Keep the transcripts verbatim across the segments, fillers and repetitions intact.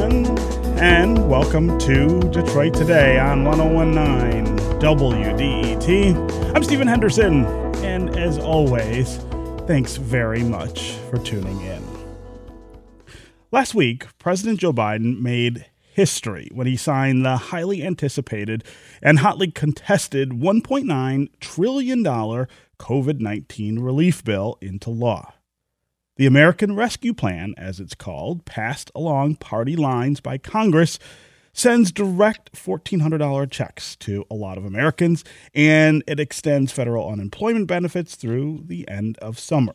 everyone, and welcome to Detroit Today on one oh one point nine W D E T. I'm Stephen Henderson, and as always, thanks very much for tuning in. Last week, President Joe Biden made history when he signed the highly anticipated and hotly contested one point nine trillion dollars COVID nineteen relief bill into law. The American Rescue Plan, as it's called, passed along party lines by Congress, sends direct fourteen hundred dollars checks to a lot of Americans, and it extends federal unemployment benefits through the end of summer.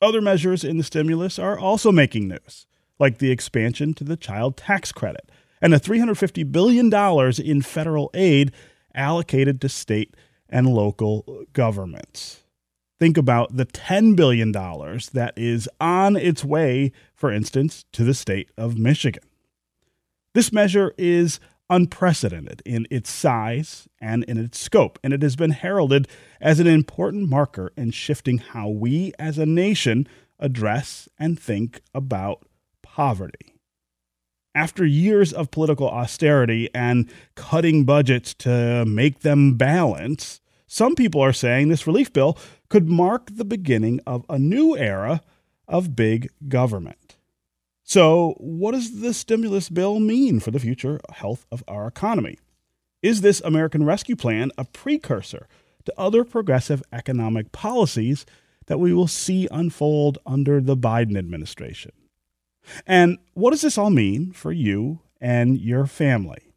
Other measures in the stimulus are also making news, like the expansion to the child tax credit and the three hundred fifty billion dollars in federal aid allocated to state and local governments. Think about the ten billion dollars that is on its way, for instance, to the state of Michigan. This measure is unprecedented in its size and in its scope, and it has been heralded as an important marker in shifting how we as a nation address and think about poverty. After years of political austerity and cutting budgets to make them balance, some people are saying this relief bill could mark the beginning of a new era of big government. So what does the stimulus bill mean for the future health of our economy? Is this American Rescue Plan a precursor to other progressive economic policies that we will see unfold under the Biden administration? And what does this all mean for you and your family?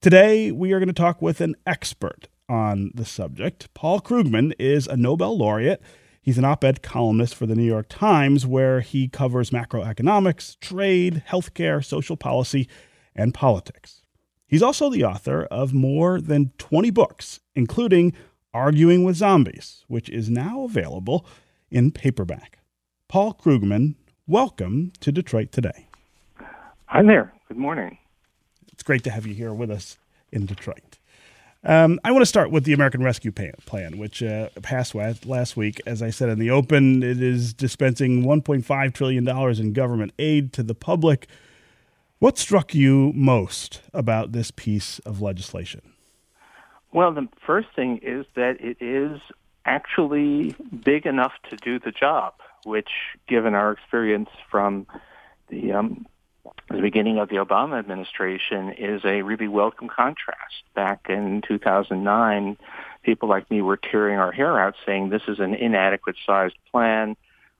Today, we are going to talk with an expert on the subject. Paul Krugman is a Nobel laureate. He's an op-ed columnist for the New York Times, where he covers macroeconomics, trade, healthcare, social policy, and politics. He's also the author of more than twenty books, including Arguing with Zombies, which is now available in paperback. Paul Krugman, welcome to Detroit Today. Hi there. Good morning. It's great to have you here with us in Detroit. Um, I want to start with the American Rescue Plan, which uh, passed last week. As I said in the open, it is dispensing one point five trillion dollars in government aid to the public. What struck you most about this piece of legislation? Well, the first thing is that it is actually big enough to do the job, which, given our experience from the um, the beginning of the Obama administration, is a really welcome contrast. Back in two thousand nine, people like me were tearing our hair out saying this is an inadequate-sized plan,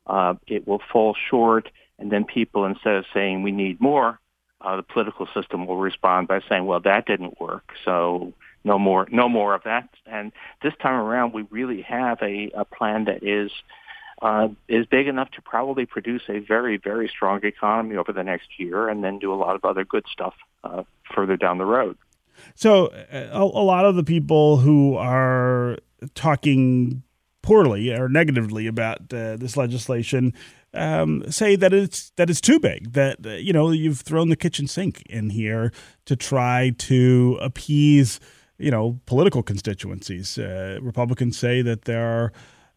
uh, it will fall short, and then people, instead of saying we need more, uh, the political system will respond by saying, well, that didn't work, so no more, no more of that. And this time around, we really have a, a plan that is Uh, is big enough to probably produce a very, very strong economy over the next year and then do a lot of other good stuff uh, further down the road. So uh, a lot of the people who are talking poorly or negatively about uh, this legislation um, say that it's that it's too big, that, uh, you know, you've thrown the kitchen sink in here to try to appease, you know, political constituencies. Uh, Republicans say that there are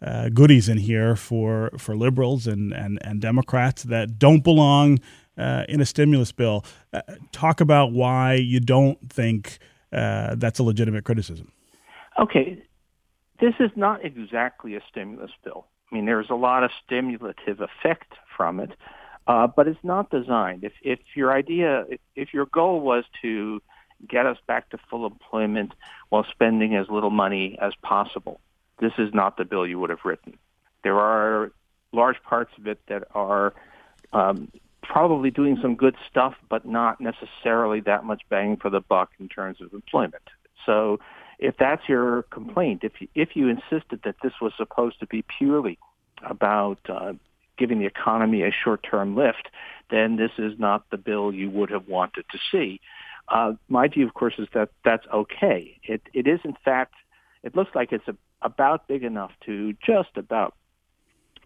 Uh, goodies in here for, for liberals and, and, and Democrats that don't belong uh, in a stimulus bill. Uh, talk about why you don't think uh, that's a legitimate criticism. Okay. This is not exactly a stimulus bill. I mean, there's a lot of stimulative effect from it, uh, but it's not designed. If, if your idea, if your goal was to get us back to full employment while spending as little money as possible, this is not the bill you would have written. There are large parts of it that are um, probably doing some good stuff, but not necessarily that much bang for the buck in terms of employment. So if that's your complaint, if you, if you insisted that this was supposed to be purely about uh, giving the economy a short-term lift, then this is not the bill you would have wanted to see. Uh, my view, of course, is that that's okay. It, it is, in fact, it looks like it's a about big enough to just about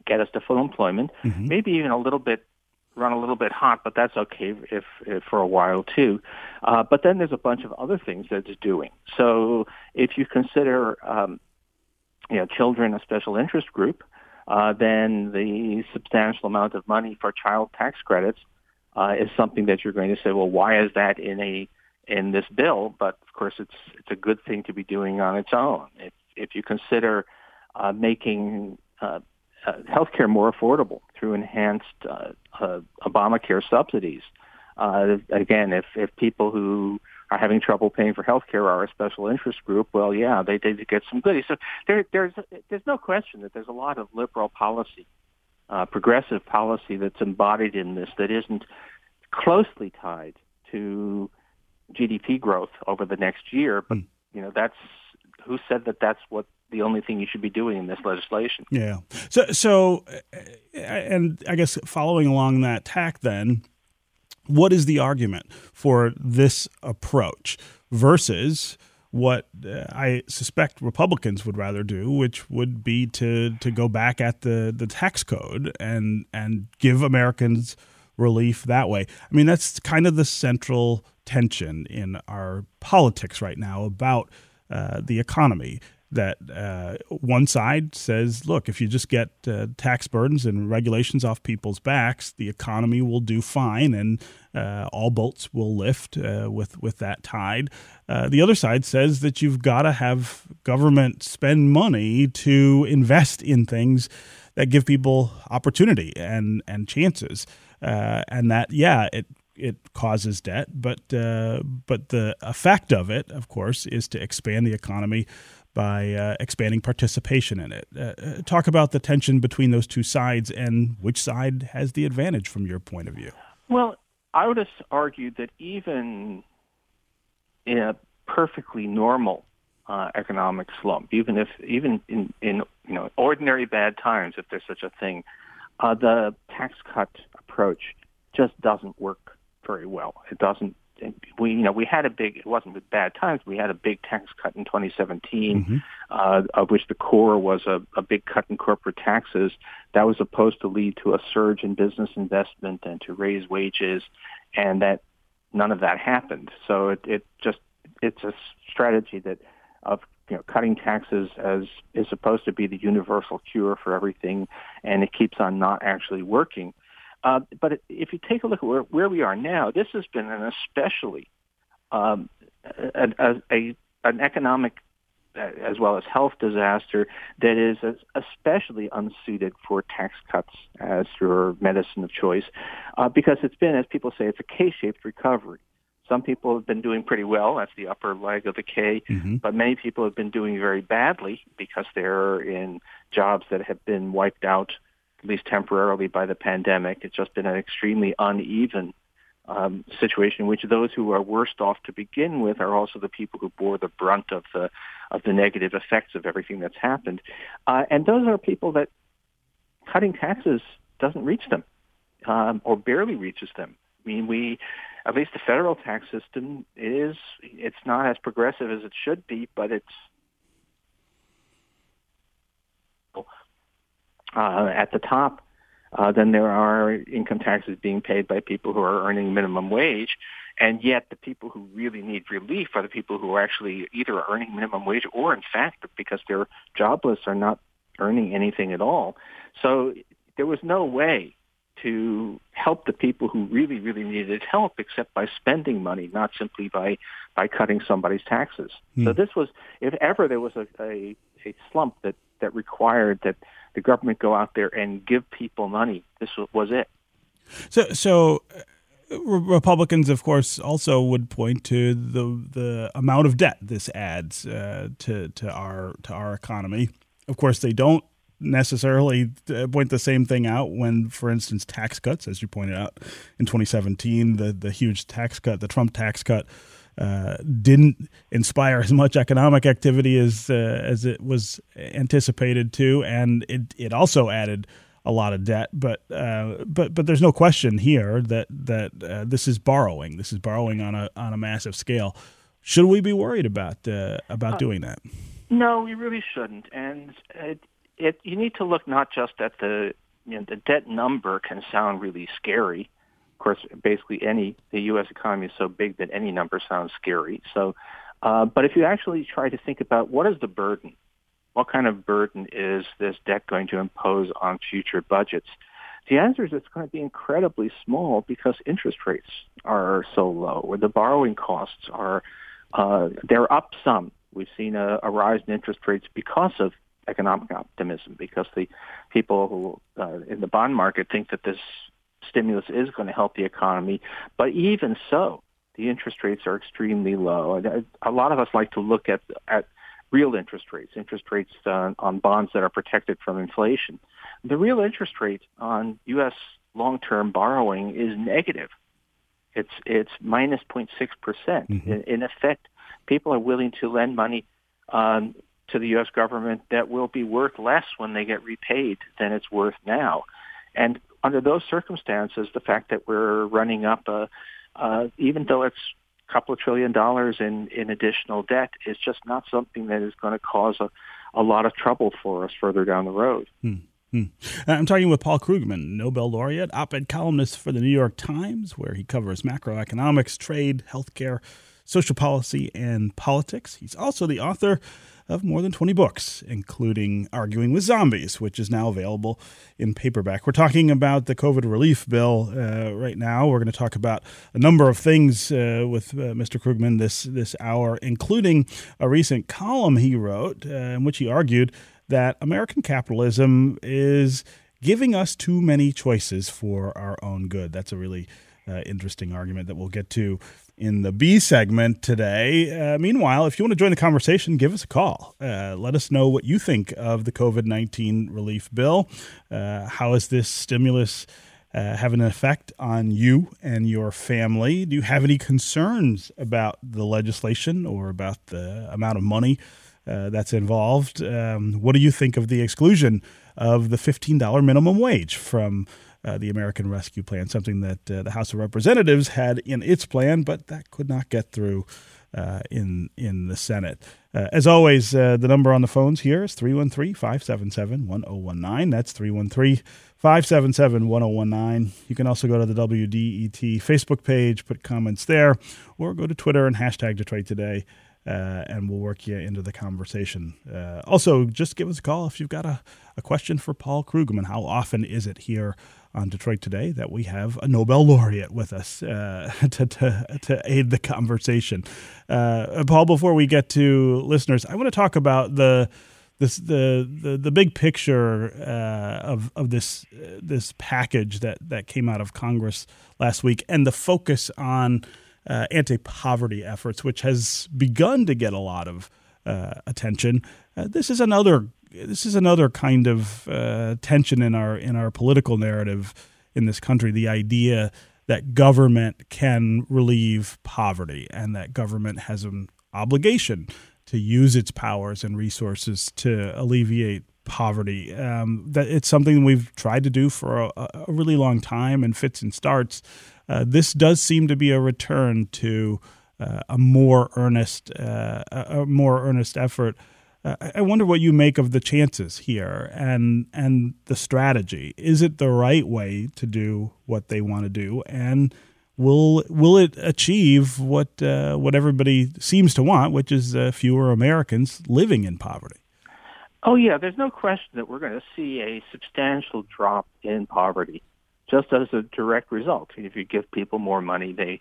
get us to full employment, mm-hmm. maybe even a little bit, run a little bit hot, but that's okay if, if for a while too. Uh, but then there's a bunch of other things that it's doing. So if you consider um, you know, children a special interest group, uh, then the substantial amount of money for child tax credits uh, is something that you're going to say, well, why is that in a in this bill? But of course, it's it's a good thing to be doing on its own. If if you consider uh, making uh, uh, healthcare more affordable through enhanced uh, uh, Obamacare subsidies, uh, again, if if people who are having trouble paying for healthcare are a special interest group, well, yeah, they they get some goodies. So there, there's there's no question that there's a lot of liberal policy, uh, progressive policy that's embodied in this that isn't closely tied to G D P growth over the next year. But, you know, that's who said that that's what the only thing you should be doing in this legislation. Yeah. So, so and I guess following along that tack then, what is the argument for this approach versus what I suspect Republicans would rather do, which would be to to go back at the, the tax code and and give Americans relief that way? I mean, that's kind of the central tension in our politics right now about uh, the economy, that uh, one side says, look, if you just get uh, tax burdens and regulations off people's backs, the economy will do fine and uh, all boats will lift uh, with, with that tide. Uh, the other side says that you've got to have government spend money to invest in things that give people opportunity and, and chances. Uh, and that, yeah, it It causes debt, but uh, but the effect of it, of course, is to expand the economy by uh, expanding participation in it. Uh, talk about the tension between those two sides and which side has the advantage from your point of view. Well, I would have argued that even in a perfectly normal uh, economic slump, even if even in, in you know ordinary bad times, if there's such a thing, uh, the tax cut approach just doesn't work very well. It doesn't. We you know we had a big. It wasn't with bad times. We had a big tax cut in twenty seventeen, mm-hmm. uh, of which the core was a, a big cut in corporate taxes. That was supposed to lead to a surge in business investment and to raise wages, and that none of that happened. So it, it just it's a strategy that of you know cutting taxes as is supposed to be the universal cure for everything, and it keeps on not actually working. Uh, but if you take a look at where, where we are now, this has been an especially um, a, a, a, an economic as well as health disaster that is especially unsuited for tax cuts as your medicine of choice, uh, because it's been, as people say, it's a K-shaped recovery. Some people have been doing pretty well. That's the upper leg of the K. Mm-hmm. But many people have been doing very badly because they're in jobs that have been wiped out, at least temporarily, by the pandemic. It's just been an extremely uneven um, situation in which those who are worst off to begin with are also the people who bore the brunt of the of the negative effects of everything that's happened. Uh, and those are people that cutting taxes doesn't reach them, um, or barely reaches them. I mean, we, at least the federal tax system is, it's not as progressive as it should be, but it's Uh, at the top, uh, then there are income taxes being paid by people who are earning minimum wage, and yet the people who really need relief are the people who are actually either earning minimum wage or, in fact, because they're jobless, are not earning anything at all. So there was no way to help the people who really, really needed help except by spending money, not simply by, by cutting somebody's taxes. Mm. So this was, if ever there was a, a, a slump that, that required that the government go out there and give people money, this was it. So, so Republicans, of course, also would point to the the amount of debt this adds uh, to to our to our economy. Of course, they don't necessarily point the same thing out when, for instance, tax cuts, as you pointed out in twenty seventeen, the the huge tax cut, the Trump tax cut, Uh, didn't inspire as much economic activity as uh, as it was anticipated to, and it, it also added a lot of debt. But uh, but but there's no question here that that uh, this is borrowing. This is borrowing on a on a massive scale. Should we be worried about uh, about uh, doing that? No, we really shouldn't. And it, it, you need to look not just at the you know, the debt number can sound really scary. Of course, basically any the U S economy is so big that any number sounds scary. So, uh, but if you actually try to think about what is the burden, what kind of burden is this debt going to impose on future budgets, The answer is it's going to be incredibly small because interest rates are so low, or the borrowing costs are, uh, they're up some. We've seen a, a rise in interest rates because of economic optimism, because the people who uh, in the bond market think that this stimulus is going to help the economy. But even so, the interest rates are extremely low. And a lot of us like to look at at real interest rates, interest rates uh, on bonds that are protected from inflation. The real interest rate on U S long-term borrowing is negative. It's it's minus zero point six percent. Mm-hmm. In, in effect, people are willing to lend money um, to the U S government that will be worth less when they get repaid than it's worth now. And under those circumstances, the fact that we're running up, a, uh, even though it's a couple of trillion dollars in, in additional debt, is just not something that is going to cause a, a lot of trouble for us further down the road. Hmm. Hmm. I'm talking with Paul Krugman, Nobel laureate, op-ed columnist for the New York Times, where he covers macroeconomics, trade, healthcare, social policy, and politics. He's also the author of more than twenty books, including Arguing with Zombies, which is now available in paperback. We're talking about the COVID relief bill uh, right now. We're going to talk about a number of things uh, with uh, Mister Krugman this, this hour, including a recent column he wrote uh, in which he argued that American capitalism is giving us too many choices for our own good. That's a really uh, interesting argument that we'll get to in the B segment today. Uh, meanwhile, if you want to join the conversation, give us a call. Uh, let us know what you think of the COVID nineteen relief bill. Uh, how is this stimulus uh, having an effect on you and your family? Do you have any concerns about the legislation or about the amount of money Uh, that's involved? Um, what do you think of the exclusion of the fifteen dollars minimum wage from uh, the American Rescue Plan, something that uh, the House of Representatives had in its plan, but that could not get through uh, in in the Senate? Uh, as always, uh, the number on the phones here is three one three, five seven seven, one zero one nine. That's three one three, five seven seven, one zero one nine. You can also go to the W D E T Facebook page, put comments there, or go to Twitter and hashtag Detroit Today. Uh, and we'll work you into the conversation. Uh, also, just give us a call if you've got a, a question for Paul Krugman. How often is it here on Detroit Today that we have a Nobel laureate with us uh, to, to to aid the conversation? Uh, Paul, before we get to listeners, I want to talk about the this the the, the big picture uh, of of this uh, this package that that came out of Congress last week and the focus on Uh, anti-poverty efforts, which has begun to get a lot of uh, attention. Uh, this is another this is another kind of uh, tension in our in our political narrative in this country. The idea that government can relieve poverty and that government has an obligation to use its powers and resources to alleviate poverty. Um, that it's something we've tried to do for a, a really long time in fits and starts. Uh, this does seem to be a return to uh, a more earnest, uh, a more earnest effort. Uh, I wonder what you make of the chances here and and the strategy. Is it the right way to do what they want to do, and will will it achieve what uh, what everybody seems to want, which is uh, fewer Americans living in poverty? Oh yeah, there's no question that we're going to see a substantial drop in poverty, just as a direct result. If you give people more money, they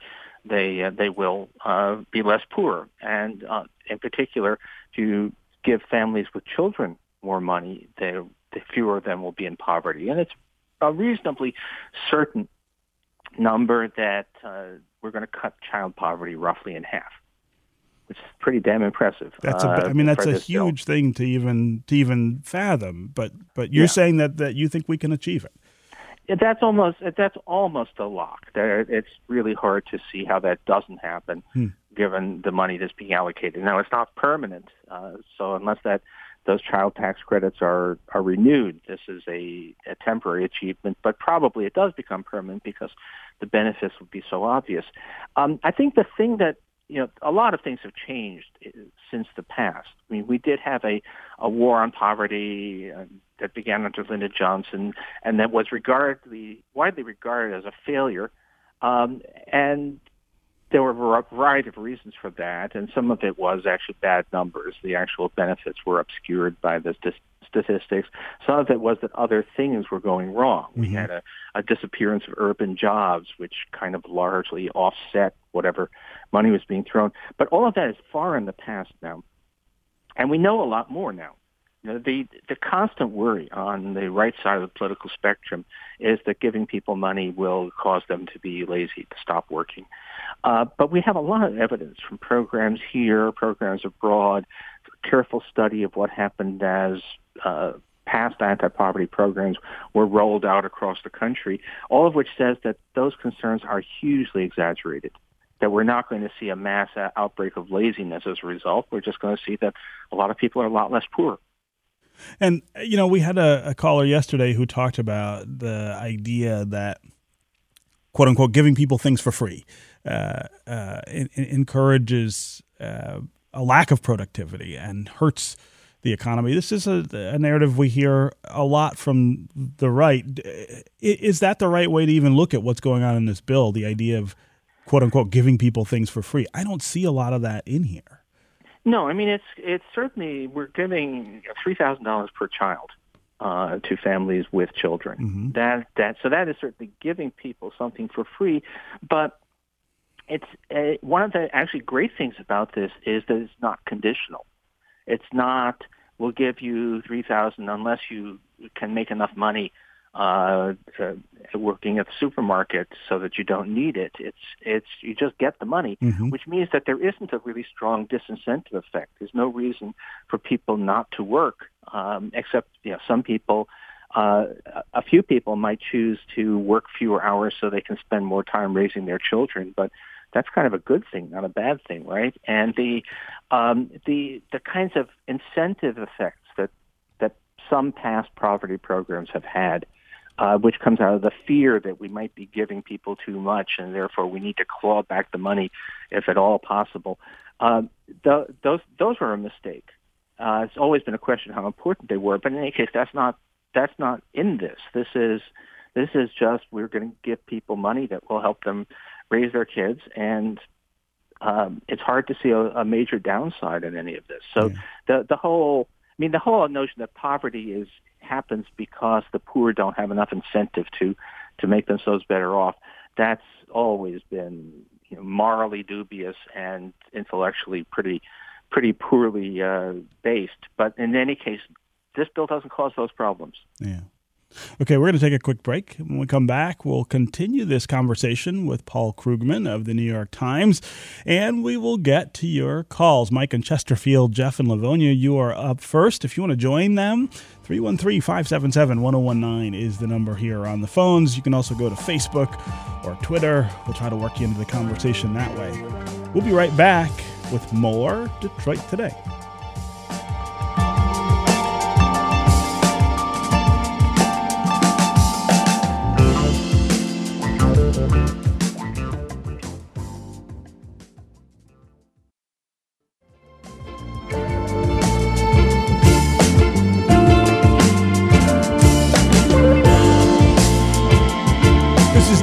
they uh, they will uh, be less poor. And uh, in particular, if you give families with children more money, they, the fewer of them will be in poverty. And it's a reasonably certain number that uh, we're going to cut child poverty roughly in half, which is pretty damn impressive. That's a, I mean, uh, that's a huge bill. thing to even to even fathom. But but you're yeah. saying that, that you think we can achieve it. That's almost that's almost a lock. It's really hard to see how that doesn't happen, hmm. given the money that's being allocated. Now, it's not permanent, uh, so unless that those child tax credits are, are renewed, this is a, a temporary achievement. But probably it does become permanent because the benefits would be so obvious. Um, I think the thing that you know, a lot of things have changed since the past. I mean, we did have a, a war on poverty uh, that began under Lyndon Johnson, and that was regarded, widely regarded as a failure. Um, and there were a variety of reasons for that, and some of it was actually bad numbers. The actual benefits were obscured by the st- statistics. Some of it was that other things were going wrong. Mm-hmm. We had a, a disappearance of urban jobs, which kind of largely offset whatever money was being thrown. But all of that is far in the past now. And we know a lot more now. You know, the, the constant worry on the right side of the political spectrum is that giving people money will cause them to be lazy, to stop working. Uh, but we have a lot of evidence from programs here, programs abroad, careful study of what happened as uh, past anti-poverty programs were rolled out across the country, all of which says that those concerns are hugely exaggerated, that we're not going to see a mass outbreak of laziness as a result. We're just going to see that a lot of people are a lot less poor. And, you know, we had a, a caller yesterday who talked about the idea that, quote unquote, giving people things for free uh, uh, in, in encourages uh, a lack of productivity and hurts the economy. This is a, a narrative we hear a lot from the right. Is that the right way to even look at what's going on in this bill, the idea of, quote unquote, giving people things for free? I don't see a lot of that in here. No, I mean, it's it's certainly, we're giving three thousand dollars per child uh, to families with children. Mm-hmm. That that so that is certainly giving people something for free. But it's uh, one of the actually great things about this is that it's not conditional. It's not, we'll give you three thousand dollars unless you can make enough money uh, to, working at the supermarket so that you don't need it. It's it's you just get the money, mm-hmm. which means that there isn't a really strong disincentive effect. There's no reason for people not to work, um, except you know some people, uh, a few people might choose to work fewer hours so they can spend more time raising their children. But that's kind of a good thing, not a bad thing, right? And the um, the the kinds of incentive effects that that some past poverty programs have had. Uh, which comes out of the fear that we might be giving people too much and therefore we need to claw back the money if at all possible. Uh, th- those those were a mistake. Uh, it's always been a question how important they were, but in any case, that's not that's not in this. This is this is just we're going to give people money that will help them raise their kids, and um, it's hard to see a, a major downside in any of this. So yeah. the the whole I mean the whole notion that poverty is happens because the poor don't have enough incentive to, to make themselves better off. That's always been you know, morally dubious and intellectually pretty pretty poorly uh, based. But in any case, this bill doesn't cause those problems. Yeah. Okay, we're going to take a quick break. When we come back, we'll continue this conversation with Paul Krugman of the New York Times, and we will get to your calls. Mike in Chesterfield, Jeff in Livonia, you are up first. If you want to join them, three one three, five seven seven, one oh one nine is the number here on the phones. You can also go to Facebook or Twitter. We'll try to work you into the conversation that way. We'll be right back with more Detroit Today.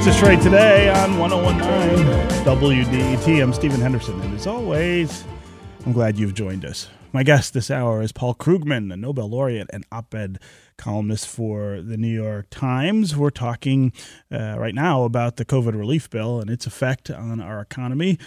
Detroit Today on one oh one nine W D E T. I'm Stephen Henderson, and as always, I'm glad you've joined us. My guest this hour is Paul Krugman, a Nobel laureate and op-ed columnist for the New York Times. We're talking uh, right now about the COVID relief bill and its effect on our economy,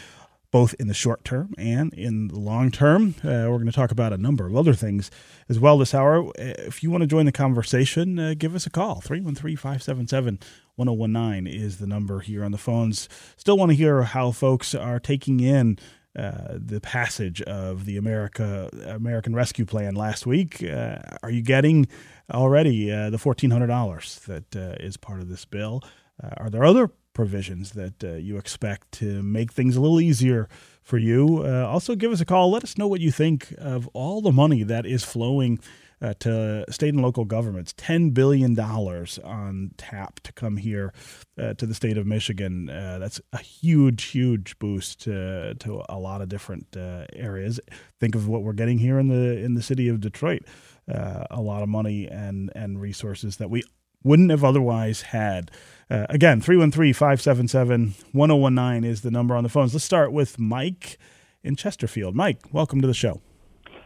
both in the short term and in the long term. Uh, we're going to talk about a number of other things as well this hour. If you want to join the conversation, uh, give us a call. three one three, five seven seven, one oh one nine is the number here on the phones. Still want to hear how folks are taking in uh, the passage of the America American Rescue Plan last week. Uh, are you getting already uh, the fourteen hundred dollars that uh, is part of this bill? Uh, are there other provisions that uh, you expect to make things a little easier for you? Uh, also, give us a call. Let us know what you think of all the money that is flowing uh, to state and local governments. ten billion dollars on tap to come here uh, to the state of Michigan. Uh, that's a huge, huge boost uh, to a lot of different uh, areas. Think of what we're getting here in the in the city of Detroit. Uh, a lot of money and and resources that we wouldn't have otherwise had. Uh, again, three one three, five seven seven, one oh one nine is the number on the phones. Let's start with Mike in Chesterfield. Mike, welcome to the show.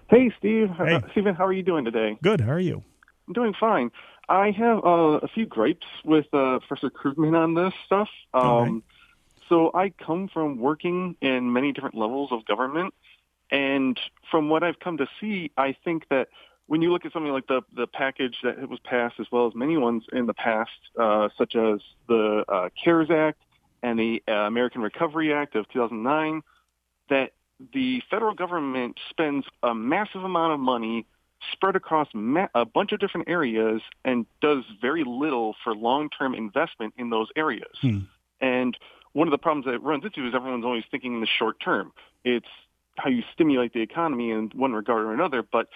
Hey, Steve. Hey. Uh, Stephen, how are you doing today? Good. How are you? I'm doing fine. I have uh, a few gripes with uh, Professor Krugman on this stuff. Um, right. So I come from working in many different levels of government, and from what I've come to see, I think that when you look at something like the, the package that was passed, as well as many ones in the past, uh, such as the uh, CARES Act and the uh, American Recovery Act of two thousand nine, that the federal government spends a massive amount of money spread across ma- a bunch of different areas and does very little for long-term investment in those areas. Hmm. And one of the problems that it runs into is everyone's always thinking in the short term. It's how you stimulate the economy in one regard or another, but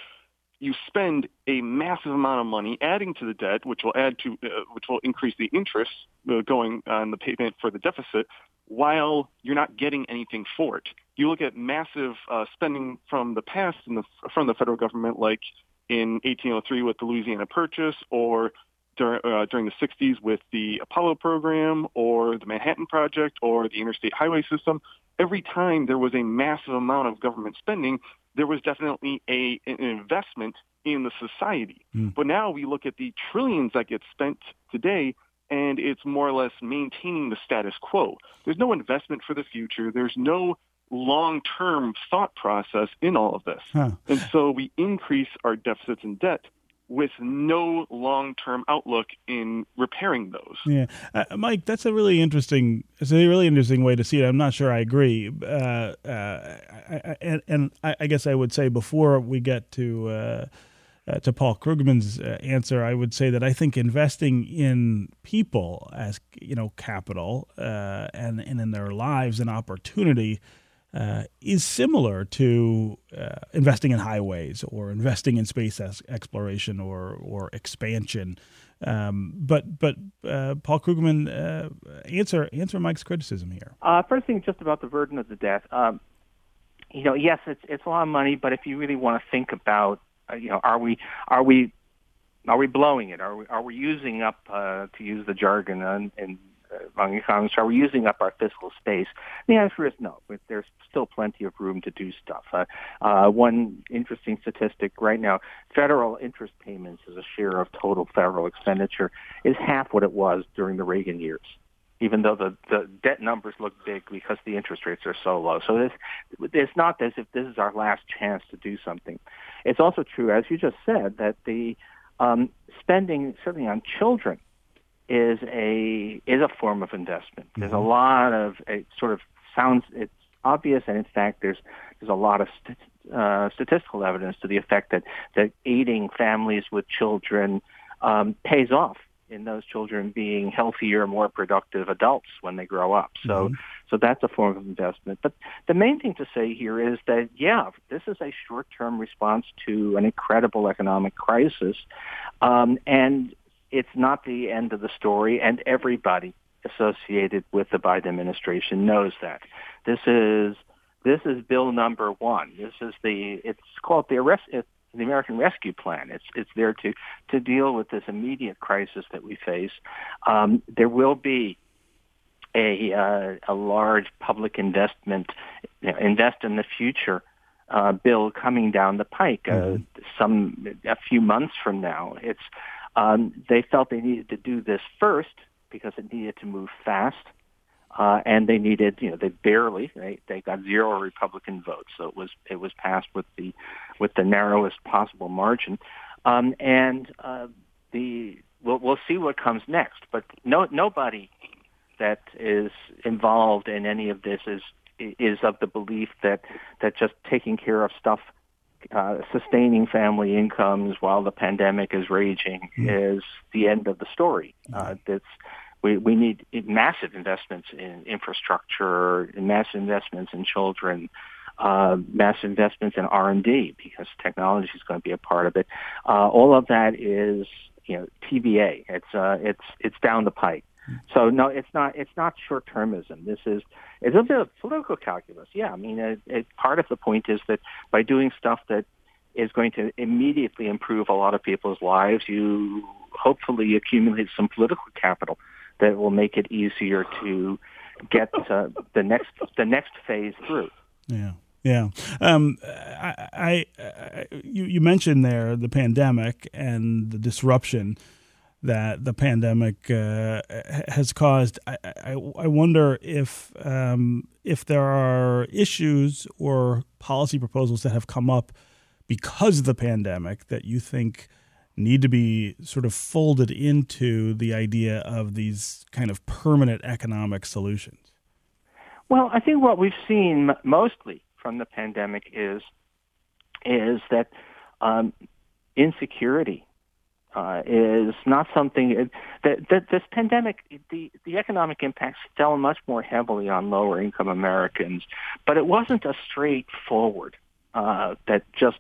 you spend a massive amount of money adding to the debt, which will add to, uh, which will increase the interest uh, going on the payment for the deficit, while you're not getting anything for it. You look at massive uh, spending from the past in the, from the federal government, like in eighteen oh three with the Louisiana Purchase, or dur- uh, during the sixties with the Apollo program, or the Manhattan Project, or the interstate highway system. Every time there was a massive amount of government spending, there was definitely a, an investment in the society. Mm. But now we look at the trillions that get spent today, and it's more or less maintaining the status quo. There's no investment for the future. There's no long-term thought process in all of this. Huh. And so we increase our deficits and debt with no long-term outlook in repairing those. Yeah. Uh, Mike, that's a really interesting it's a really interesting way to see it. I'm not sure I agree. Uh, uh, I, I, and and I, I guess I would say before we get to uh, uh, to Paul Krugman's uh, answer, I would say that I think investing in people as, you know, capital uh, and, and in their lives and opportunity Uh, is similar to uh, investing in highways or investing in space as- exploration or or expansion. Um, but but uh, Paul Krugman, uh, answer answer Mike's criticism here. Uh, first thing, just about the burden of the debt. Um, you know, yes, it's it's a lot of money, but if you really want to think about, uh, you know, are we are we are we blowing it? Are we are we using up, uh, to use the jargon and. and among economists, are we using up our fiscal space? The answer is no. There's still plenty of room to do stuff. Uh, uh, one interesting statistic right now, federal interest payments as a share of total federal expenditure is half what it was during the Reagan years, even though the, the debt numbers look big because the interest rates are so low. So this, it's not as if this is our last chance to do something. It's also true, as you just said, that the um, spending, certainly on children, is a is a form of investment. There's a lot of it sort of sounds it's obvious, and in fact, there's there's a lot of st- uh, statistical evidence to the effect that that aiding families with children um, pays off in those children being healthier, more productive adults when they grow up. So, mm-hmm. so that's a form of investment. But the main thing to say here is that yeah, this is a short-term response to an incredible economic crisis, um, and it's not the end of the story, and everybody associated with the Biden administration knows that. This is this is bill number one. This is the it's called the arrest it's the American Rescue Plan. It's it's there to to deal with this immediate crisis that we face. Um, there will be a uh, a large public investment you know, invest in the future. Uh, bill coming down the pike uh, mm-hmm. some a few months from now. It's Um, they felt they needed to do this first because it needed to move fast, uh, and they needed, you know, they barely they, they got zero Republican votes, so it was it was passed with the with the narrowest possible margin, um, and uh, the we'll, we'll see what comes next. But no nobody that is involved in any of this is is of the belief that that just taking care of stuff. Uh, sustaining family incomes while the pandemic is raging mm. is the end of the story. Uh, that's we, we need massive investments in infrastructure, massive investments in children, uh, massive investments in R and D because technology is going to be a part of it. Uh, all of that is, you know, T B A. It's uh, it's it's down the pike. So no, it's not. It's not short-termism. This is it's a bit of political calculus. Yeah, I mean, it, it, part of the point is that by doing stuff that is going to immediately improve a lot of people's lives, you hopefully accumulate some political capital that will make it easier to get uh, the next the next phase through. Yeah. Yeah, um, I, I, I you, you mentioned there the pandemic and the disruption that the pandemic uh, has caused. I, I, I wonder if um, if there are issues or policy proposals that have come up because of the pandemic that you think need to be sort of folded into the idea of these kind of permanent economic solutions. Well, I think what we've seen mostly from the pandemic is is that um, insecurity uh, is not something that, that this pandemic, the, the economic impacts fell much more heavily on lower income Americans, but it wasn't a straightforward uh, that just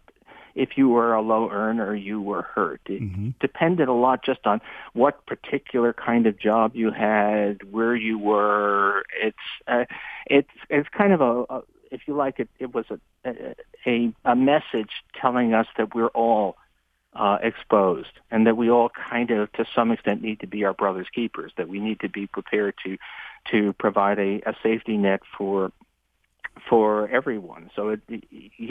if you were a low earner, you were hurt. It mm-hmm. depended a lot just on what particular kind of job you had, where you were. It's uh, it's it's kind of a, a if you like, it it was a a, a message telling us that we're all uh, exposed and that we all kind of, to some extent, need to be our brother's keepers. That we need to be prepared to to provide a, a safety net for. for everyone. So, it,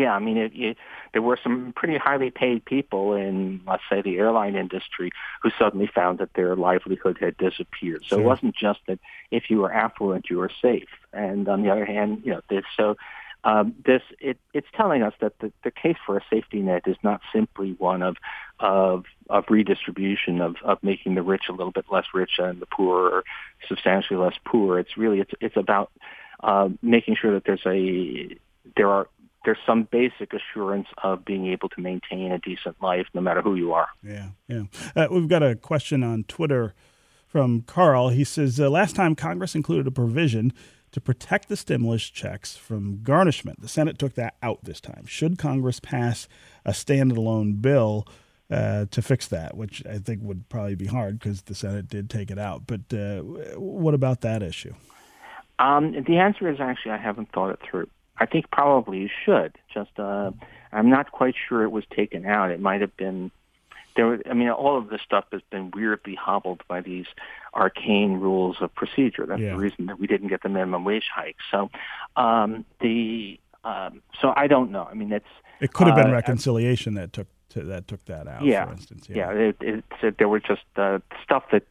yeah, I mean, it, it, there were some pretty highly paid people in, let's say, the airline industry who suddenly found that their livelihood had disappeared. So sure. It wasn't just that if you were affluent, you were safe. And on the other hand, you know, this, so um, this it, it's telling us that the, the case for a safety net is not simply one of of, of redistribution, of, of making the rich a little bit less rich and the poor substantially less poor. It's really, it's it's about... Uh, making sure that there's a there are there's some basic assurance of being able to maintain a decent life no matter who you are. Yeah, yeah. Uh, we've got a question on Twitter from Carl. He says, uh, last time Congress included a provision to protect the stimulus checks from garnishment. The Senate took that out this time. Should Congress pass a standalone bill uh, to fix that, which I think would probably be hard because the Senate did take it out. But uh, what about that issue? Um, the answer is actually I haven't thought it through. I think probably you should. Just uh, I'm not quite sure it was taken out. It might have been. There was, I mean, all of this stuff has been weirdly hobbled by these arcane rules of procedure. That's yeah. the reason that we didn't get the minimum wage hike. So um, the um, so I don't know. I mean, that's it could have been uh, reconciliation I, that took to, that took that out. Yeah, for instance. Yeah, yeah it, it, it, there were just uh, stuff that.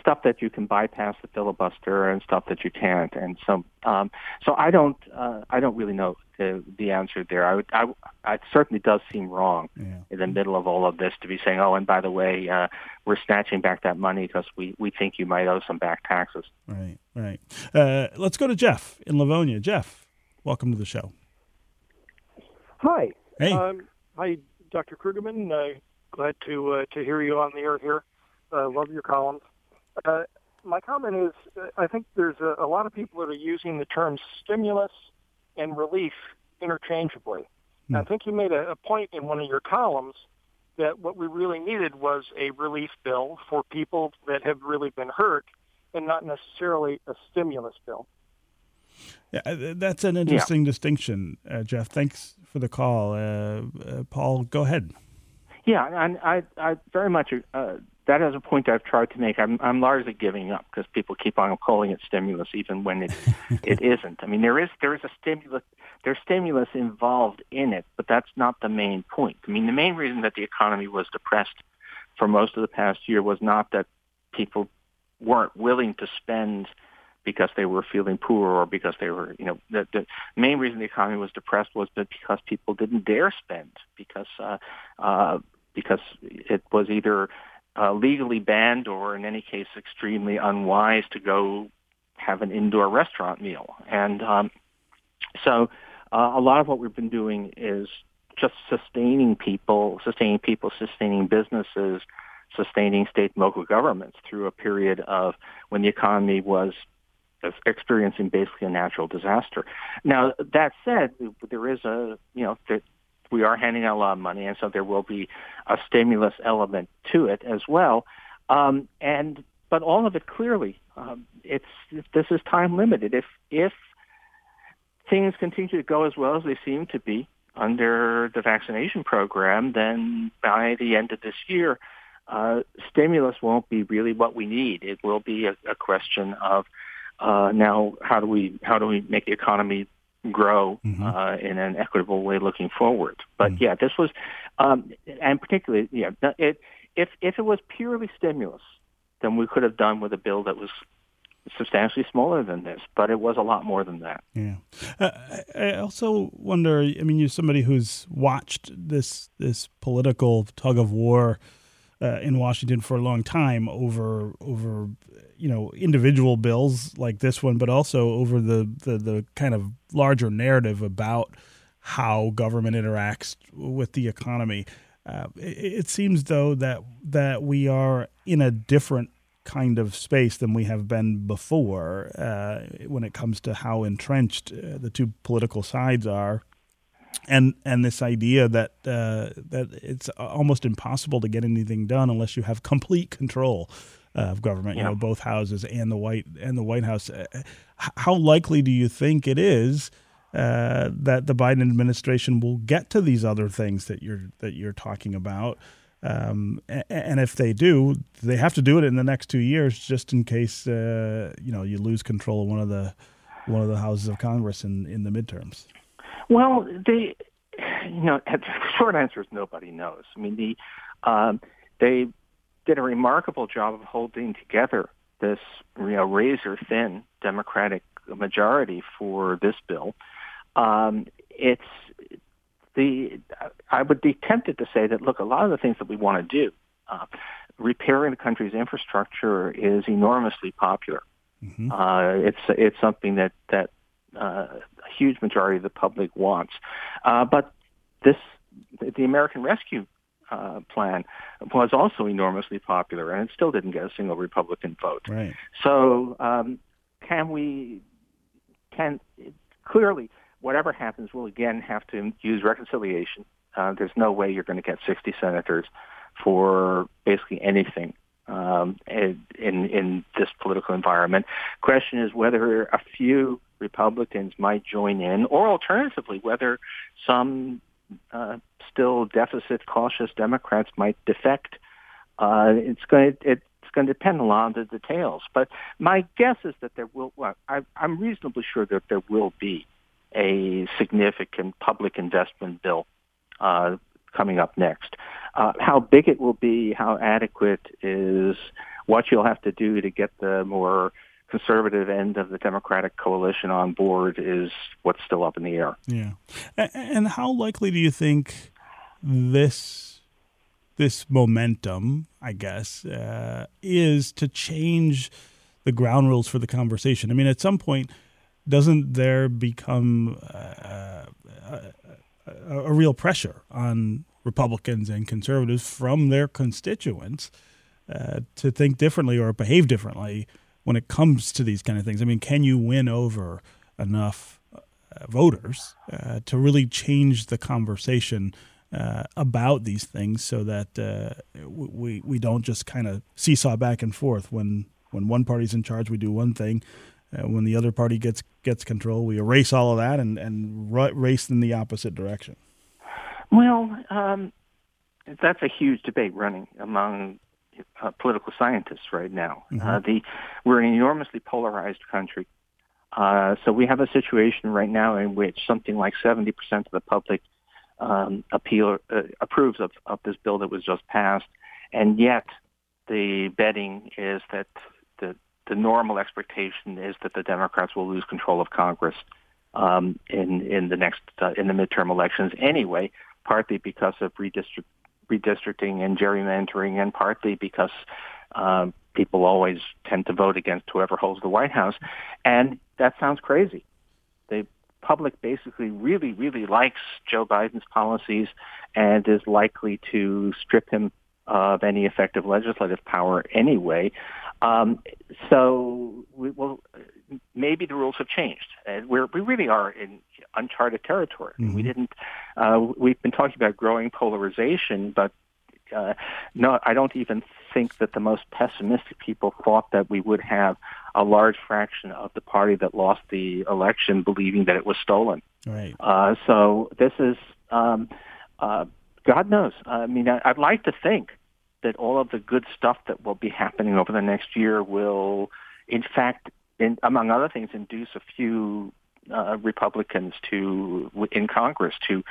stuff that you can bypass the filibuster and stuff that you can't. And so, um, so I don't, uh, I don't really know the, the answer there. I would, I, I, it certainly does seem wrong yeah. in the middle of all of this to be saying, oh, and by the way, uh, we're snatching back that money because we, we think you might owe some back taxes. Right, right. Uh, let's go to Jeff in Livonia. Jeff, welcome to the show. Hi. Hey. Um, hi, Doctor Krugman. Uh, glad to, uh, to hear you on the air here. Uh, love your columns. Uh, my comment is, uh, I think there's a, a lot of people that are using the terms stimulus and relief interchangeably. Mm. I think you made a, a point in one of your columns that what we really needed was a relief bill for people that have really been hurt and not necessarily a stimulus bill. Yeah, that's an interesting yeah. distinction, uh, Jeff. Thanks for the call. Uh, uh, Paul, go ahead. Yeah, and I, I very much uh, that is a point I've tried to make. I'm, I'm largely giving up because people keep on calling it stimulus, even when it it isn't. I mean, there is there is a stimulus there's stimulus involved in it, but that's not the main point. I mean, the main reason that the economy was depressed for most of the past year was not that people weren't willing to spend because they were feeling poor or because they were, you know, the, the main reason the economy was depressed was because people didn't dare spend because. Uh, uh, because it was either uh, legally banned or, in any case, extremely unwise to go have an indoor restaurant meal. And um, so uh, a lot of what we've been doing is just sustaining people, sustaining people, sustaining businesses, sustaining state and local governments through a period of when the economy was experiencing basically a natural disaster. Now, that said, there is a, you know, there, we are handing out a lot of money, and so there will be a stimulus element to it as well. Um, and but all of it clearly, um, it's this is time limited. If if things continue to go as well as they seem to be under the vaccination program, then by the end of this year, uh, stimulus won't be really what we need. It will be a, a question of uh, now how do we how do we make the economy grow mm-hmm. uh, in an equitable way looking forward. But mm-hmm. yeah, this was, um, and particularly, yeah, it, if if it was purely stimulus, then we could have done with a bill that was substantially smaller than this, but it was a lot more than that. Yeah, uh, I also wonder. I mean, you're somebody who's watched this this political tug of war uh, in Washington for a long time over over you know individual bills like this one, but also over the the, the kind of larger narrative about how government interacts with the economy. Uh, it, it seems though that that we are in a different kind of space than we have been before uh, when it comes to how entrenched uh, the two political sides are, and and this idea that uh, that it's almost impossible to get anything done unless you have complete control uh, of government. Yeah. You know, both houses and the White and the White House. Uh, how likely do you think it is uh, that the Biden administration will get to these other things that you're that you're talking about? Um, and if they do, they have to do it in the next two years, just in case uh, you know you lose control of one of the one of the houses of Congress in, in the midterms. Well, they, you know, the short answer is nobody knows. I mean, the um, they did a remarkable job of holding together this you know razor thin Democratic majority for this bill. Um, it's. The, I would be tempted to say that, look, a lot of the things that we want to do, uh, repairing the country's infrastructure is enormously popular. Mm-hmm. Uh, it's it's something that, that uh, a huge majority of the public wants. Uh, but this, the American Rescue uh, Plan was also enormously popular, and it still didn't get a single Republican vote. Right. So um, can we, can clearly... Whatever happens, we'll again have to use reconciliation. Uh, there's no way you're going to get sixty senators for basically anything um, in in this political environment. Question is whether a few Republicans might join in, or alternatively, whether some uh, still deficit-cautious Democrats might defect. Uh, it's going to, it, going to depend a lot on the details. But my guess is that there will. Well, I, I'm reasonably sure that there will be a significant public investment bill uh, coming up next. Uh, how big it will be, how adequate is what you'll have to do to get the more conservative end of the Democratic coalition on board is what's still up in the air. Yeah. And how likely do you think this this momentum, I guess, uh, is to change the ground rules for the conversation? I mean, at some point, doesn't there become uh, a, a, a real pressure on Republicans and conservatives from their constituents uh, to think differently or behave differently when it comes to these kind of things? I mean, can you win over enough uh, voters uh, to really change the conversation uh, about these things so that uh, we we don't just kind of seesaw back and forth? When, when one party's in charge, we do one thing. Uh, when the other party gets gets control, we erase all of that and, and r- race in the opposite direction. Well, um, that's a huge debate running among uh, political scientists right now. Mm-hmm. Uh, the we're an enormously polarized country. Uh, so we have a situation right now in which something like seventy percent of the public um, appeal uh, approves of, of this bill that was just passed, and yet the betting is that the The normal expectation is that the Democrats will lose control of Congress um, in in the next uh, in the midterm elections anyway, partly because of redistrict, redistricting and gerrymandering, and partly because um, people always tend to vote against whoever holds the White House. And that sounds crazy. The public basically really, really likes Joe Biden's policies and is likely to strip him of any effective legislative power anyway. Um, so we will, maybe the rules have changed. And we're, we really are in uncharted territory. Mm-hmm. We didn't, uh, we've been talking about growing polarization, but uh, no, I don't even think that the most pessimistic people thought that we would have a large fraction of the party that lost the election believing that it was stolen. Right. Uh, so this is, um, uh, God knows. I mean, I'd like to think that all of the good stuff that will be happening over the next year will, in fact, in, among other things, induce a few uh, Republicans to in Congress to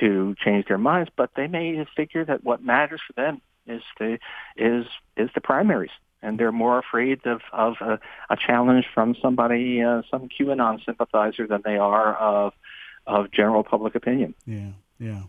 to change their minds, but they may figure that what matters for them is the is is the primaries, and they're more afraid of of a, a challenge from somebody, uh, some QAnon sympathizer, than they are of of general public opinion. Yeah, yeah.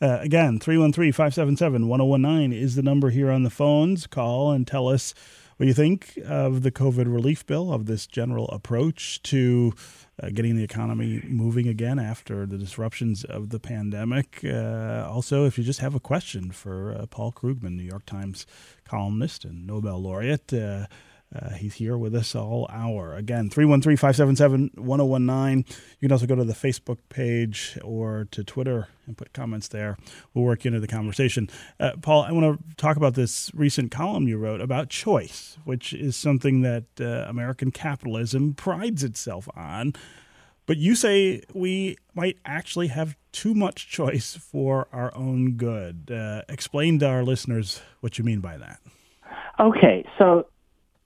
Uh, again, three one three, five seven seven, one oh one nine is the number here on the phones. Call and tell us what you think of the COVID relief bill, of this general approach to uh, getting the economy moving again after the disruptions of the pandemic. Uh, also, if you just have a question for uh, Paul Krugman, New York Times columnist and Nobel laureate, uh, Uh, he's here with us all hour. Again, three one three, five seven seven, one oh one nine. You can also go to the Facebook page or to Twitter and put comments there. We'll work into the conversation. Uh, Paul, I want to talk about this recent column you wrote about choice, which is something that uh, American capitalism prides itself on. But you say we might actually have too much choice for our own good. Uh, explain to our listeners what you mean by that. Okay, so...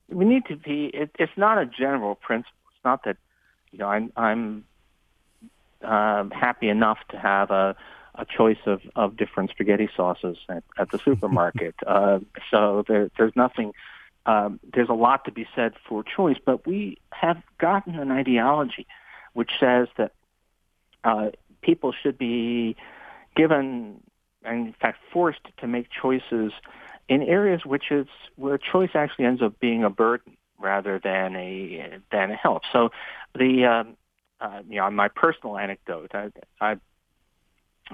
We need to be. It, it's not a general principle. It's not that, you know, I'm I'm uh, happy enough to have a, a choice of, of different spaghetti sauces at, at the supermarket. uh, so there, there's nothing. Um, there's a lot to be said for choice, but we have gotten an ideology which says that uh, people should be given, and in fact forced, to make choices in areas which is where choice actually ends up being a burden rather than a than a help. So, the um, uh, you know, my personal anecdote, I, I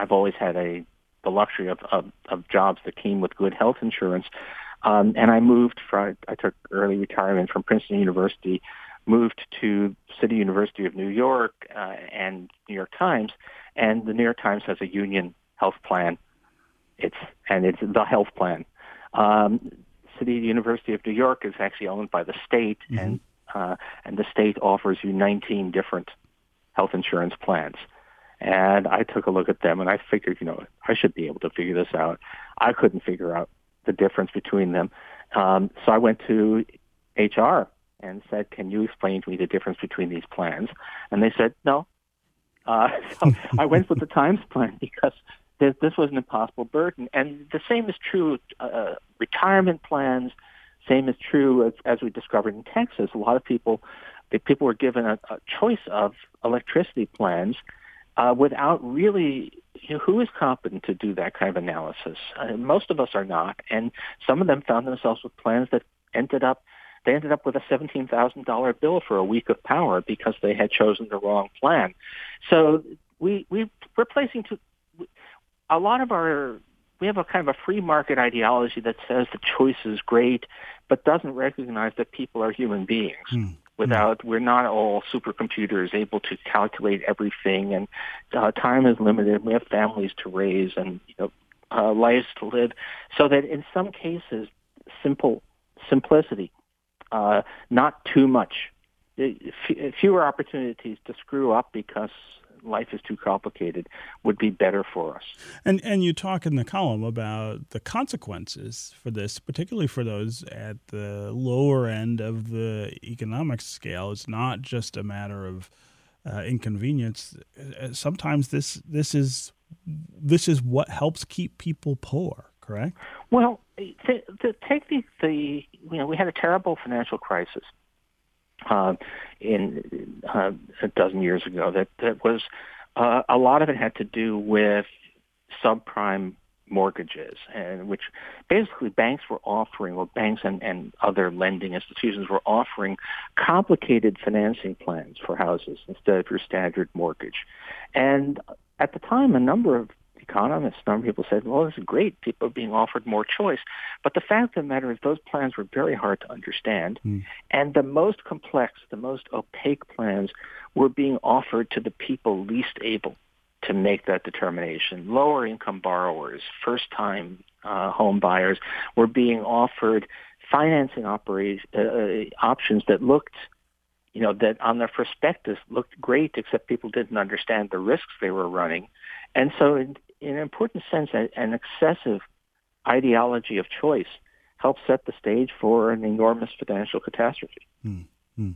I've always had a the luxury of, of, of jobs that came with good health insurance, um, and I moved from I took early retirement from Princeton University, moved to City University of New York uh, and New York Times, and the New York Times has a union health plan. It's and it's the health plan. Um, City University of New York is actually owned by the state, mm-hmm. and uh, and the state offers you nineteen different health insurance plans. And I took a look at them, and I figured, you know, I should be able to figure this out. I couldn't figure out the difference between them, um, so I went to H R and said, "Can you explain to me the difference between these plans?" And they said, "No." Uh, so I went with the Times plan because this was an impossible burden. And the same is true uh, retirement plans, same is true as, as we discovered in Texas. A lot of people, the people were given a, a choice of electricity plans uh, without really, you know, who is competent to do that kind of analysis? Uh, most of us are not. And some of them found themselves with plans that ended up, they ended up with a seventeen thousand dollars bill for a week of power because they had chosen the wrong plan. So we, we, we're placing two... A lot of our, we have a kind of a free market ideology that says the choice is great, but doesn't recognize that people are human beings. Mm. Without, mm. We're not all supercomputers able to calculate everything, and uh, time is limited. We have families to raise and you know, uh, lives to live. So that in some cases, simple simplicity, uh, not too much, F- fewer opportunities to screw up because life is too complicated would be better for us. And and you talk in the column about the consequences for this, particularly for those at the lower end of the economic scale. It's not just a matter of uh, inconvenience. Sometimes this this is this is what helps keep people poor. Correct? Well, to, to take the, the you know we had a terrible financial crisis Uh, in uh, a dozen years ago, that, that was uh, a lot of it had to do with subprime mortgages, and which basically banks were offering, or banks and, and other lending institutions were offering complicated financing plans for houses instead of your standard mortgage. And at the time, a number of economists, a number of people said, well, this is great. People are being offered more choice. But the fact of the matter is those plans were very hard to understand. Mm. And the most complex, the most opaque plans were being offered to the people least able to make that determination. Lower income borrowers, first-time uh, home buyers were being offered financing operation, uh, options that looked, you know, that on their prospectus looked great, except people didn't understand the risks they were running. And so in, in an important sense, an excessive ideology of choice helps set the stage for an enormous financial catastrophe. Mm-hmm.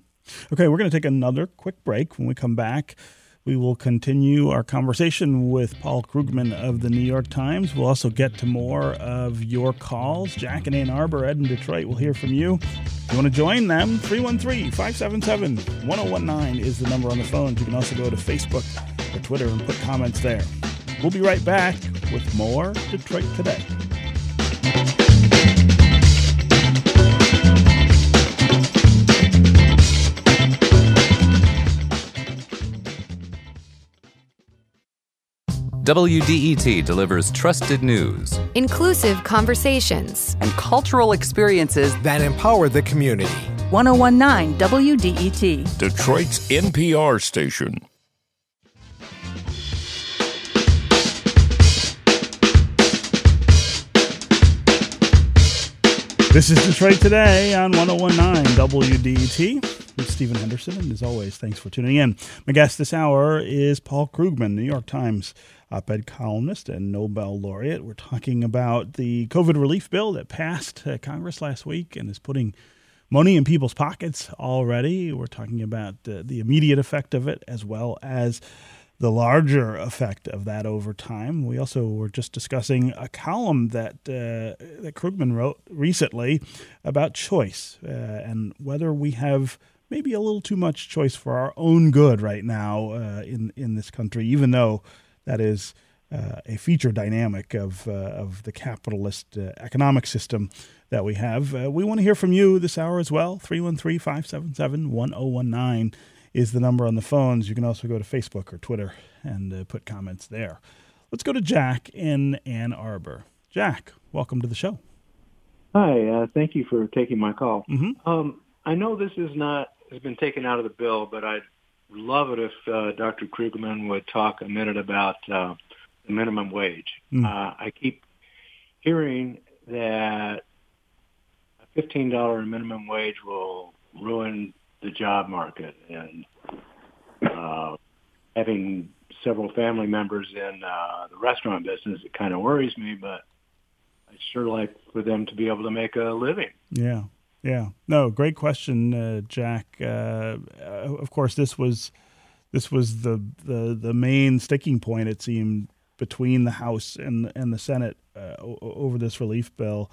Okay, we're going to take another quick break. When we come back, we will continue our conversation with Paul Krugman of the New York Times. We'll also get to more of your calls. Jack in Ann Arbor, Ed in Detroit, we'll hear from you. If you want to join them, three one three, five seven seven, one oh one nine is the number on the phone. You can also go to Facebook or Twitter and put comments there. We'll be right back with more Detroit Today. W D E T delivers trusted news, inclusive conversations, and cultural experiences that empower the community. ten nineteen W D E T, Detroit's N P R station. This is Detroit Today on ten nineteen W D E T. I'm Stephen Henderson, and as always, thanks for tuning in. My guest this hour is Paul Krugman, New York Times op-ed columnist and Nobel laureate. We're talking about the COVID relief bill that passed uh, Congress last week and is putting money in people's pockets already. We're talking about uh, the immediate effect of it as well as the larger effect of that over time. We also were just discussing a column that uh, that Krugman wrote recently about choice uh, and whether we have maybe a little too much choice for our own good right now uh, in in this country, even though that is uh, a feature dynamic of uh, of the capitalist uh, economic system that we have. Uh, we want to hear from you this hour as well. three one three, five seven seven, one oh one nine is the number on the phones. You can also go to Facebook or Twitter and uh, put comments there. Let's go to Jack in Ann Arbor. Jack, welcome to the show. Hi, uh, thank you for taking my call. Mm-hmm. Um, I know this is not has been taken out of the bill, but I'd love it if uh, Doctor Krugman would talk a minute about uh, the minimum wage. Mm. Uh, I keep hearing that a fifteen dollars minimum wage will ruin the job market, and uh, having several family members in uh, the restaurant business, it kind of worries me, but I'd sure like for them to be able to make a living. Yeah. Yeah, no, great question, uh, Jack. Uh, of course, this was this was the, the the main sticking point, it seemed, between the House and and the Senate uh, over this relief bill.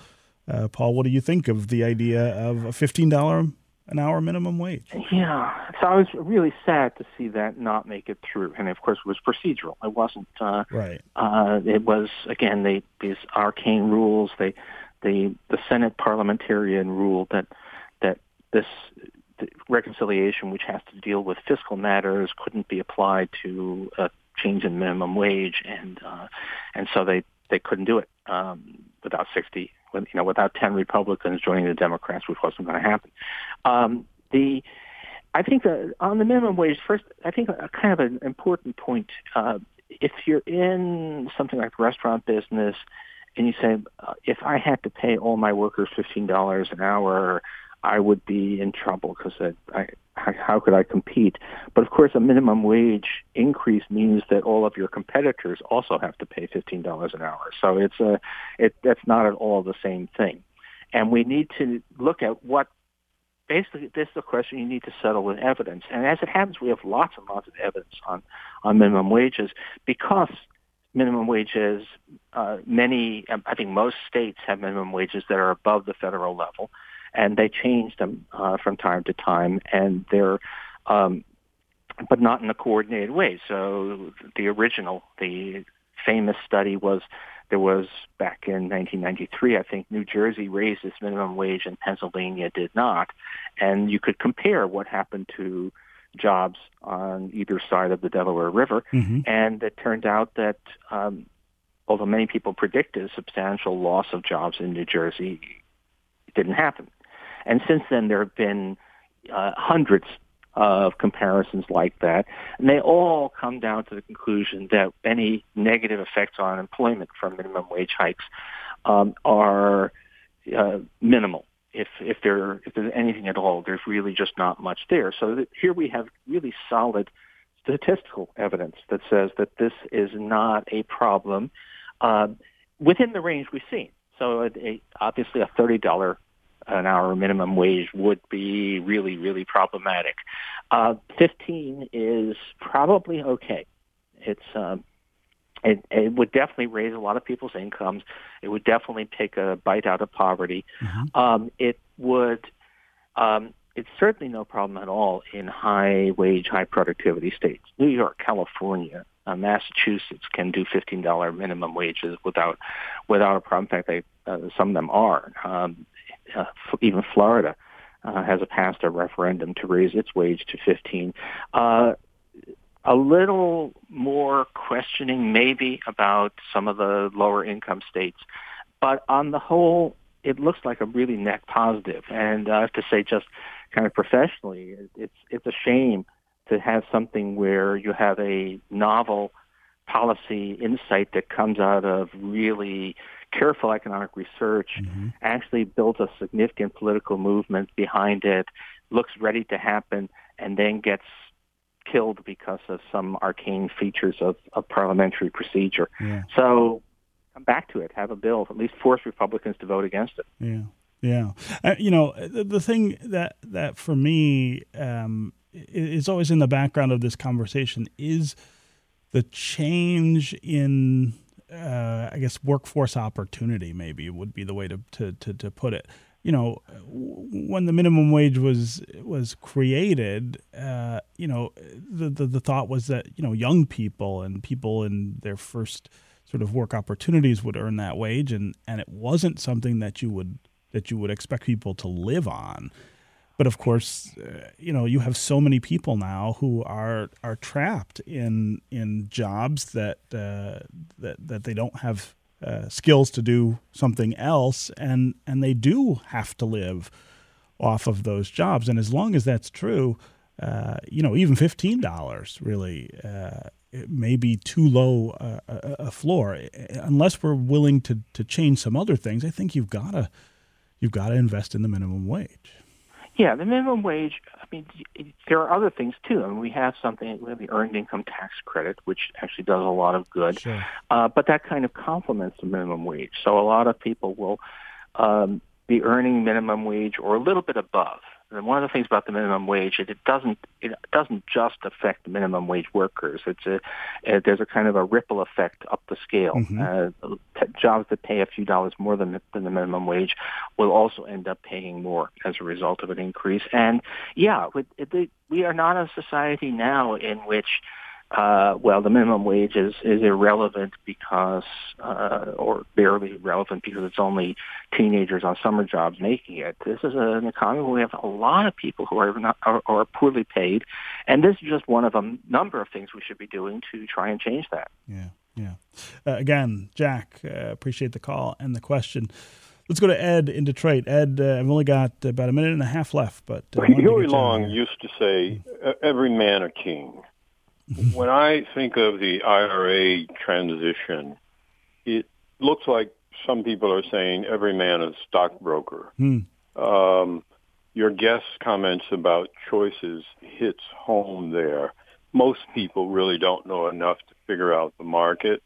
Uh, Paul, what do you think of the idea of a fifteen dollars an hour minimum wage? Yeah, so I was really sad to see that not make it through, and of course, it was procedural. It wasn't uh, right. Uh, it was again they these arcane rules. They. The, the Senate parliamentarian ruled that that this reconciliation, which has to deal with fiscal matters, couldn't be applied to a change in minimum wage, and uh, and so they, they couldn't do it um, without sixty, you know, without ten Republicans joining the Democrats, which wasn't going to happen. Um, the I think that on the minimum wage, first, I think a, kind of an important point. Uh, if you're in something like the restaurant business, and you say, uh, if I had to pay all my workers fifteen dollars an hour, I would be in trouble because I, I, how could I compete? But, of course, a minimum wage increase means that all of your competitors also have to pay fifteen dollars an hour. So it's a, it, that's not at all the same thing. And we need to look at what – basically this is a question you need to settle with evidence. And as it happens, we have lots and lots of evidence on, on minimum wages because – minimum wages, uh, many, I think most states have minimum wages that are above the federal level, and they change them uh, from time to time, and they're, um, but not in a coordinated way. So the original, the famous study was, there was back in nineteen ninety-three, I think New Jersey raised its minimum wage and Pennsylvania did not. And you could compare what happened to jobs on either side of the Delaware River, mm-hmm. and it turned out that um, although many people predicted a substantial loss of jobs in New Jersey, it didn't happen. And since then, there have been uh, hundreds of comparisons like that, and they all come down to the conclusion that any negative effects on employment from minimum wage hikes um, are uh, minimal. If if there if there's anything at all, there's really just not much there. So that here we have really solid statistical evidence that says that this is not a problem uh, within the range we've seen. So a, a, obviously a thirty dollars an hour minimum wage would be really, really problematic. Uh, fifteen is probably okay. It's uh, it, it would definitely raise a lot of people's incomes. It would definitely take a bite out of poverty. Mm-hmm. Um, it would. Um, it's certainly no problem at all in high wage, high productivity states. New York, California, uh, Massachusetts can do fifteen dollars minimum wages without without a problem. In fact, they, uh, some of them are. Um, uh, f- even Florida uh, has passed a referendum to raise its wage to fifteen dollars. Uh, a little more questioning maybe about some of the lower income states, but on the whole, it looks like a really net positive. And uh, I have to say, just kind of professionally, it's it's a shame to have something where you have a novel policy insight that comes out of really careful economic research, mm-hmm. actually built a significant political movement behind it, looks ready to happen, and then gets killed because of some arcane features of, of parliamentary procedure. Yeah. So come back to it, have a bill, at least force Republicans to vote against it. Yeah, yeah. Uh, you know, the, the thing that, that for me um, is always in the background of this conversation is the change in, uh, I guess, workforce opportunity maybe would be the way to, to, to, to put it. You know, when the minimum wage was was created, uh, you know, the, the, the thought was that, you know, young people and people in their first sort of work opportunities would earn that wage, and, and it wasn't something that you would that you would expect people to live on. But of course, uh, you know, you have so many people now who are are trapped in in jobs that uh, that that they don't have uh, skills to do something else, and and they do have to live off of those jobs. And as long as that's true, uh, you know, even fifteen dollars really. Uh, It may be too low uh, a floor. Unless we're willing to, to change some other things, I think you've got to you've got to invest in the minimum wage. Yeah, the minimum wage. I mean, there are other things too. I mean, we have something. We have the Earned Income Tax Credit, which actually does a lot of good. Sure. Uh, but that kind of complements the minimum wage. So a lot of people will um, be earning minimum wage or a little bit above. And one of the things about the minimum wage, it, it doesn't it doesn't just affect minimum wage workers. It's a, it, there's a kind of a ripple effect up the scale. Mm-hmm. Uh, t- jobs that pay a few dollars more than the, than the minimum wage will also end up paying more as a result of an increase. And yeah, it, it, we are not a society now in which, uh, well, the minimum wage is, is irrelevant because, uh, or barely relevant because it's only teenagers on summer jobs making it. This is an economy where we have a lot of people who are, not, are, are poorly paid, and this is just one of a number of things we should be doing to try and change that. Yeah, yeah. Uh, again, Jack, uh, appreciate the call and the question. Let's go to Ed in Detroit. Ed, uh, I've only got about a minute and a half left, but uh, Huey Long used to say, "Every man a king." When I think of the I R A transition, it looks like some people are saying every man is a stockbroker. Hmm. Um, your guest's comments about choices hits home there. Most people really don't know enough to figure out the market.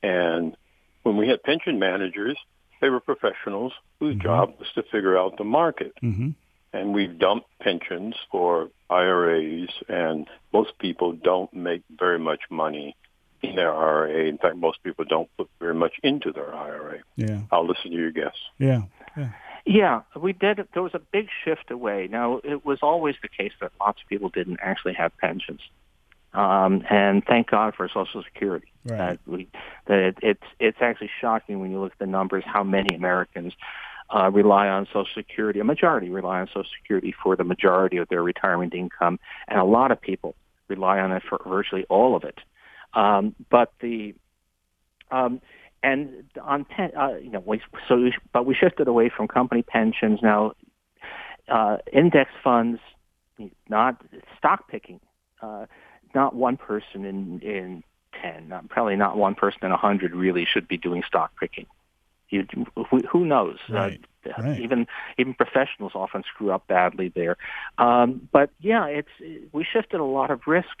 And when we had pension managers, they were professionals whose mm-hmm. job was to figure out the market. Mm-hmm. And we've dumped pensions for I R As, and most people don't make very much money in their I R A. In fact, most people don't put very much into their I R A. Yeah. I'll listen to your guess. Yeah. Yeah. Yeah, we did. There was a big shift away. Now, it was always the case that lots of people didn't actually have pensions. Um, and thank God for Social Security. Right. Uh, we, that it, it's, it's actually shocking when you look at the numbers how many Americans Uh, rely on Social Security. A majority rely on Social Security for the majority of their retirement income, and a lot of people rely on it for virtually all of it. Um, but the um, and on pen, uh, you know, we, so but we shifted away from company pensions now. Uh, index funds, not stock picking, uh, not one person in in ten, not, probably not one person in a hundred really should be doing stock picking. You, who knows? Right, uh, right. Even even professionals often screw up badly there. Um, but yeah, it's we shifted a lot of risk.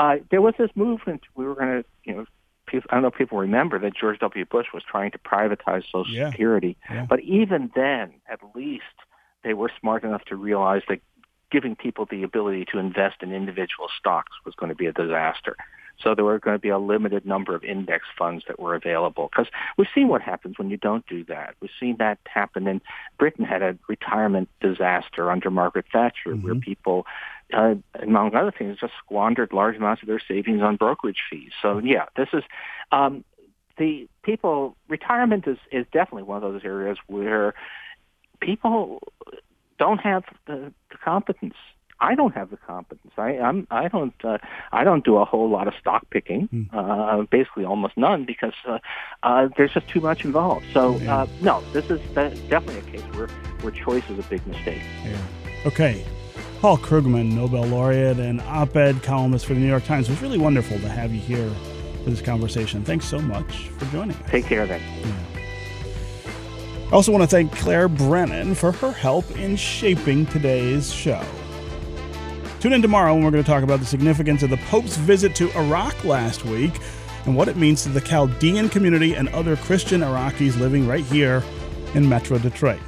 Uh, there was this movement we were going to, you know, people, I don't know if people remember that George W. Bush was trying to privatize Social yeah. Security, yeah. but even then, at least they were smart enough to realize that giving people the ability to invest in individual stocks was going to be a disaster. So there were going to be a limited number of index funds that were available, because we've seen what happens when you don't do that. We've seen that happen. And Britain had a retirement disaster under Margaret Thatcher, mm-hmm. where people, uh, among other things, just squandered large amounts of their savings on brokerage fees. So, yeah, this is um, the people. Retirement is, is definitely one of those areas where people don't have the, the competence. I don't have the competence. I I'm, I don't uh, I don't do a whole lot of stock picking, uh, basically almost none, because uh, uh, there's just too much involved. So uh, no, this is definitely a case where, where choice is a big mistake. Yeah. Okay. Paul Krugman, Nobel Laureate and op-ed columnist for the New York Times. It was really wonderful to have you here for this conversation. Thanks so much for joining us. Take care then. Yeah. I also want to thank Claire Brennan for her help in shaping today's show. Tune in tomorrow when we're going to talk about the significance of the Pope's visit to Iraq last week and what it means to the Chaldean community and other Christian Iraqis living right here in Metro Detroit.